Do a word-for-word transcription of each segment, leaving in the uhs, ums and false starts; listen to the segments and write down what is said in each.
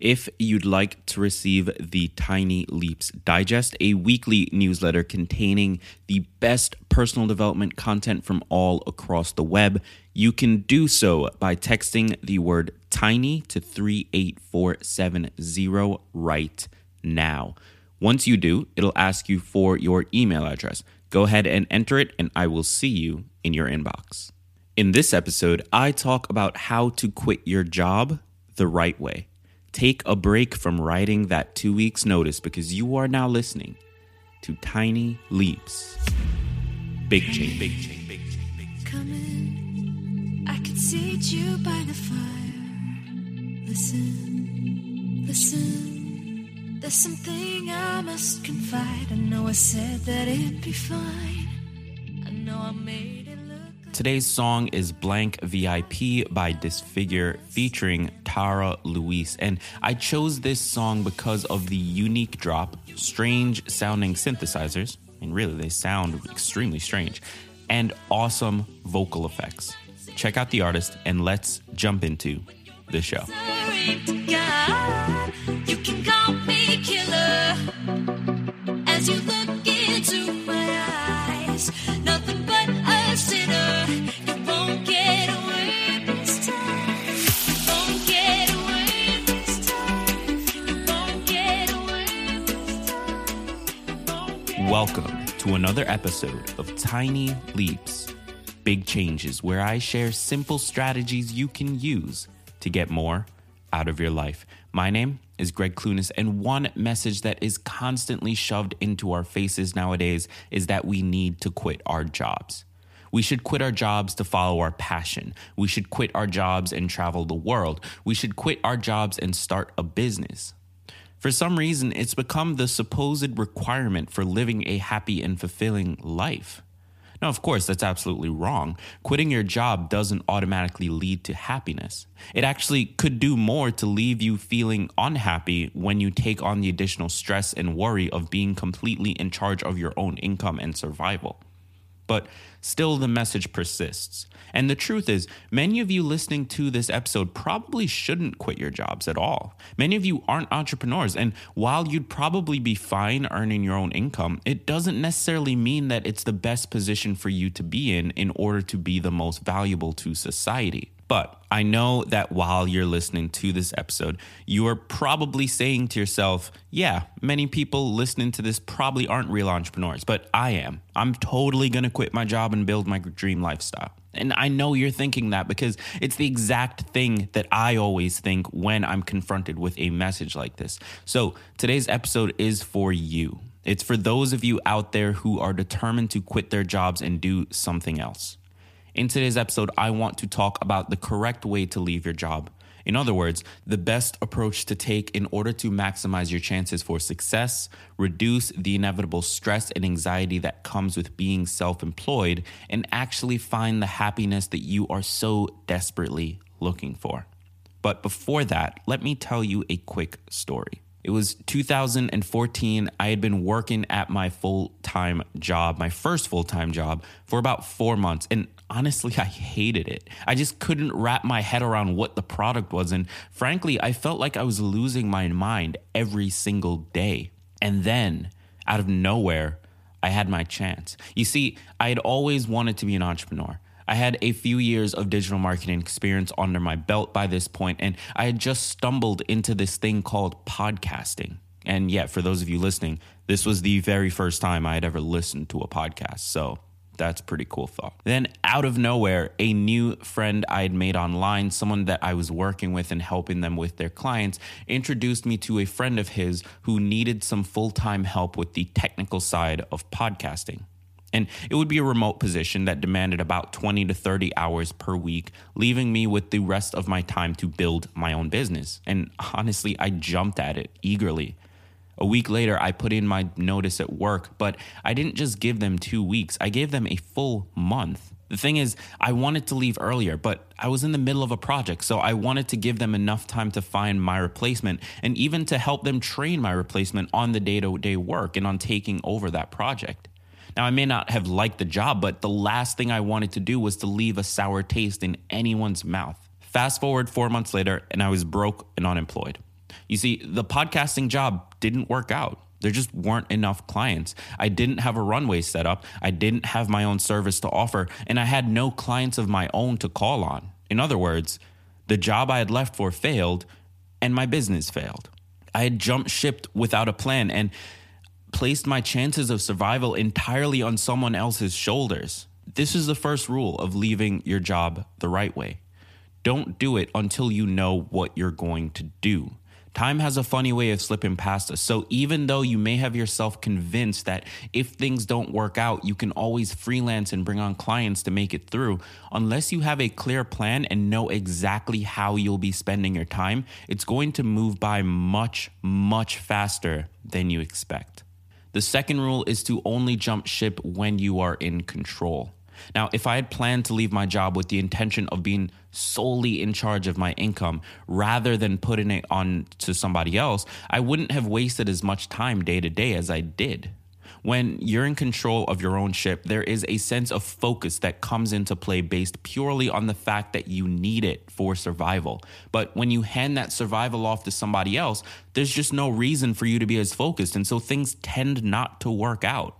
If you'd like to receive the Tiny Leaps Digest, a weekly newsletter containing the best personal development content from all across the web, you can do so by texting the word TINY to three eight four seven zero right now. Once you do, it'll ask you for your email address. Go ahead and enter it, and I will see you in your inbox. In this episode, I talk about how to quit your job the right way. Take a break from writing that two weeks notice because you are now listening to Tiny Leaps. Big change, big change, big change, big change. Come in, I can seat you by the fire. Listen, listen, there's something I must confide. I know I said that it'd be fine. I know I made it look like... Today's song is Blank V I P by Disfigure featuring Tara Luis, and I chose this song because of the unique drop, strange sounding synthesizers, and really they sound extremely strange, and awesome vocal effects. Check out the artist and let's jump into the show. You can call me killer as you look into my eyes. Nothing but a sinner. You won't get away this time. Welcome to another episode of Tiny Leaps, Big Changes, where I share simple strategies you can use to get more out of your life. My name is Greg Clunas, and one message that is constantly shoved into our faces nowadays is that we need to quit our jobs. We should quit our jobs to follow our passion. We should quit our jobs and travel the world. We should quit our jobs and start a business. For some reason, it's become the supposed requirement for living a happy and fulfilling life. Now, of course, that's absolutely wrong. Quitting your job doesn't automatically lead to happiness. It actually could do more to leave you feeling unhappy when you take on the additional stress and worry of being completely in charge of your own income and survival. But still, the message persists. And the truth is, many of you listening to this episode probably shouldn't quit your jobs at all. Many of you aren't entrepreneurs, and while you'd probably be fine earning your own income, it doesn't necessarily mean that it's the best position for you to be in in order to be the most valuable to society. But I know that while you're listening to this episode, you are probably saying to yourself, yeah, many people listening to this probably aren't real entrepreneurs, but I am. I'm totally going to quit my job and build my dream lifestyle. And I know you're thinking that because it's the exact thing that I always think when I'm confronted with a message like this. So today's episode is for you. It's for those of you out there who are determined to quit their jobs and do something else. In today's episode, I want to talk about the correct way to leave your job. In other words, the best approach to take in order to maximize your chances for success, reduce the inevitable stress and anxiety that comes with being self-employed, and actually find the happiness that you are so desperately looking for. But before that, let me tell you a quick story. It was two thousand fourteen. I had been working at my full-time job, my first full-time job, for about four months. And honestly, I hated it. I just couldn't wrap my head around what the product was. And frankly, I felt like I was losing my mind every single day. And then, out of nowhere, I had my chance. You see, I had always wanted to be an entrepreneur. I had a few years of digital marketing experience under my belt by this point, and I had just stumbled into this thing called podcasting. And yet, for those of you listening, this was the very first time I had ever listened to a podcast, so that's a pretty cool thought. Then out of nowhere, a new friend I had made online, someone that I was working with and helping them with their clients, introduced me to a friend of his who needed some full-time help with the technical side of podcasting. And it would be a remote position that demanded about twenty to thirty hours per week, leaving me with the rest of my time to build my own business. And honestly, I jumped at it eagerly. A week later, I put in my notice at work, but I didn't just give them two weeks. I gave them a full month. The thing is, I wanted to leave earlier, but I was in the middle of a project, so I wanted to give them enough time to find my replacement and even to help them train my replacement on the day-to-day work and on taking over that project. Now, I may not have liked the job, but the last thing I wanted to do was to leave a sour taste in anyone's mouth. Fast forward four months later, and I was broke and unemployed. You see, the podcasting job didn't work out. There just weren't enough clients. I didn't have a runway set up. I didn't have my own service to offer, and I had no clients of my own to call on. In other words, the job I had left for failed, and my business failed. I had jumped shipped without a plan and placed my chances of survival entirely on someone else's shoulders. This is the first rule of leaving your job the right way. Don't do it until you know what you're going to do. Time has a funny way of slipping past us. So even though you may have yourself convinced that if things don't work out, you can always freelance and bring on clients to make it through, unless you have a clear plan and know exactly how you'll be spending your time, it's going to move by much, much faster than you expect. The second rule is to only jump ship when you are in control. Now, if I had planned to leave my job with the intention of being solely in charge of my income rather than putting it on to somebody else, I wouldn't have wasted as much time day to day as I did. When you're in control of your own ship, there is a sense of focus that comes into play based purely on the fact that you need it for survival. But when you hand that survival off to somebody else, there's just no reason for you to be as focused. And so things tend not to work out.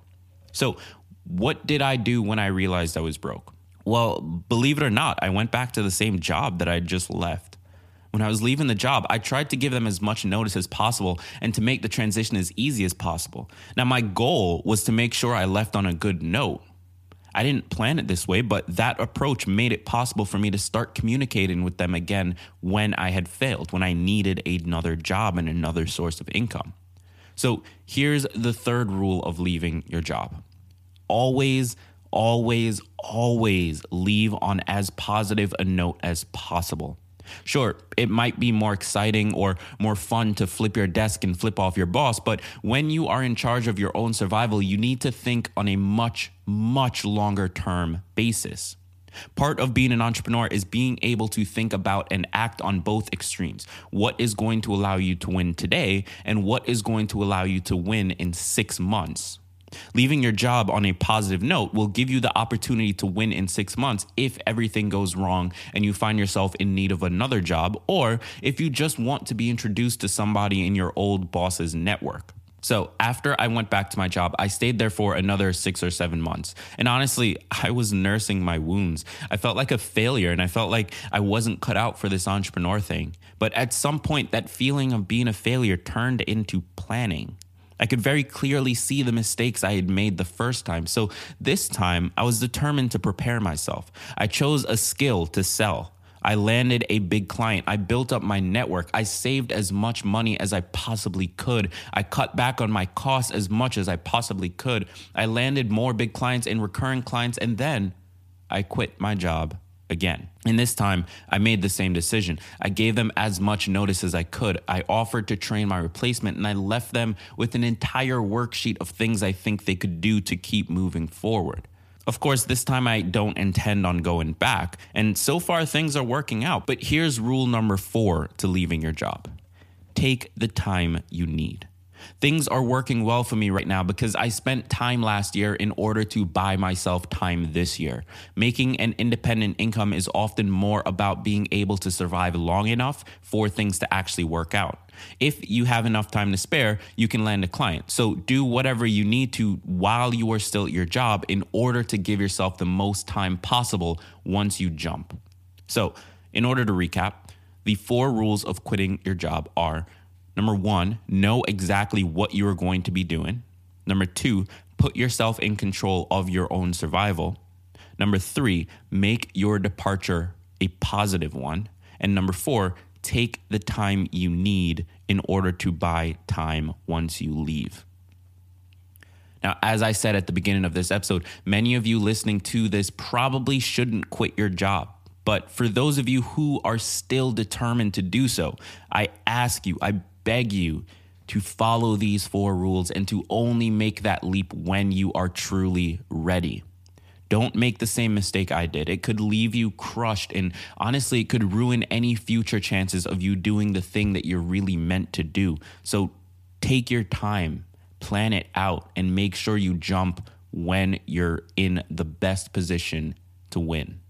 So what did I do when I realized I was broke? Well, believe it or not, I went back to the same job that I just left. When I was leaving the job, I tried to give them as much notice as possible and to make the transition as easy as possible. Now, my goal was to make sure I left on a good note. I didn't plan it this way, but that approach made it possible for me to start communicating with them again when I had failed, when I needed another job and another source of income. So here's the third rule of leaving your job. Always, always, always leave on as positive a note as possible. Sure, it might be more exciting or more fun to flip your desk and flip off your boss, but when you are in charge of your own survival, you need to think on a much, much longer term basis. Part of being an entrepreneur is being able to think about and act on both extremes. What is going to allow you to win today and what is going to allow you to win in six months? Leaving your job on a positive note will give you the opportunity to win in six months if everything goes wrong and you find yourself in need of another job, or if you just want to be introduced to somebody in your old boss's network. So after I went back to my job, I stayed there for another six or seven months. And honestly, I was nursing my wounds. I felt like a failure and I felt like I wasn't cut out for this entrepreneur thing. But at some point, that feeling of being a failure turned into planning. I could very clearly see the mistakes I had made the first time. So this time I was determined to prepare myself. I chose a skill to sell. I landed a big client. I built up my network. I saved as much money as I possibly could. I cut back on my costs as much as I possibly could. I landed more big clients and recurring clients. And then I quit my job again. And this time I made the same decision. I gave them as much notice as I could. I offered to train my replacement and I left them with an entire worksheet of things I think they could do to keep moving forward. Of course, this time I don't intend on going back. And so far things are working out. But here's rule number four to leaving your job. Take the time you need. Things are working well for me right now because I spent time last year in order to buy myself time this year. Making an independent income is often more about being able to survive long enough for things to actually work out. If you have enough time to spare, you can land a client. So do whatever you need to while you are still at your job in order to give yourself the most time possible once you jump. So in order to recap, the four rules of quitting your job are: number one, know exactly what you are going to be doing. Number two, put yourself in control of your own survival. Number three, make your departure a positive one. And number four, take the time you need in order to buy time once you leave. Now, as I said at the beginning of this episode, many of you listening to this probably shouldn't quit your job. But for those of you who are still determined to do so, I ask you, I beg you to follow these four rules and to only make that leap when you are truly ready. Don't make the same mistake I did. It could leave you crushed, and honestly, it could ruin any future chances of you doing the thing that you're really meant to do. So take your time, plan it out, and make sure you jump when you're in the best position to win.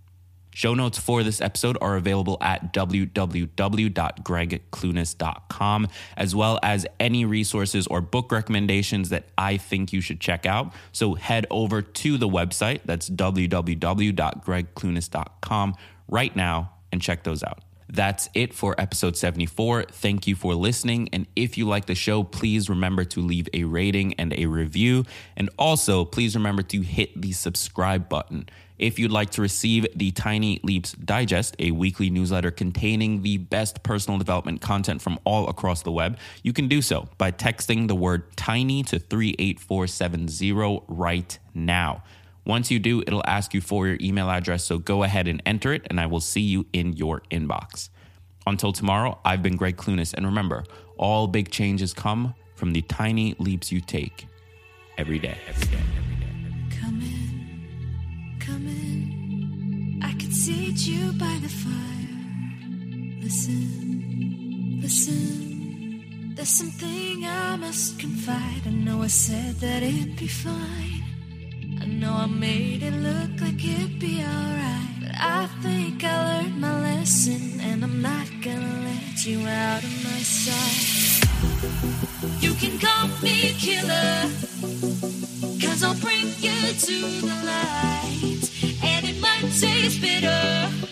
Show notes for this episode are available at w w w dot greg clunas dot com, as well as any resources or book recommendations that I think you should check out. So head over to the website, that's w w w dot greg clunas dot com right now and check those out. That's it for episode seventy-four. Thank you for listening. And if you like the show, please remember to leave a rating and a review. And also, please remember to hit the subscribe button. If you'd like to receive the Tiny Leaps Digest, a weekly newsletter containing the best personal development content from all across the web, you can do so by texting the word TINY to three eight four seven zero right now. Once you do, it'll ask you for your email address, so go ahead and enter it, and I will see you in your inbox. Until tomorrow, I've been Greg Clunas, and remember, all big changes come from the tiny leaps you take every day. Every day, every day. Come in, come in. I can seat you by the fire. Listen, listen. There's something I must confide. I know I said that it'd be fine. I know I made it look like it'd be alright, but I think I learned my lesson, and I'm not gonna let you out of my sight. You can call me killer, 'cause I'll bring you to the light, and it might taste bitter.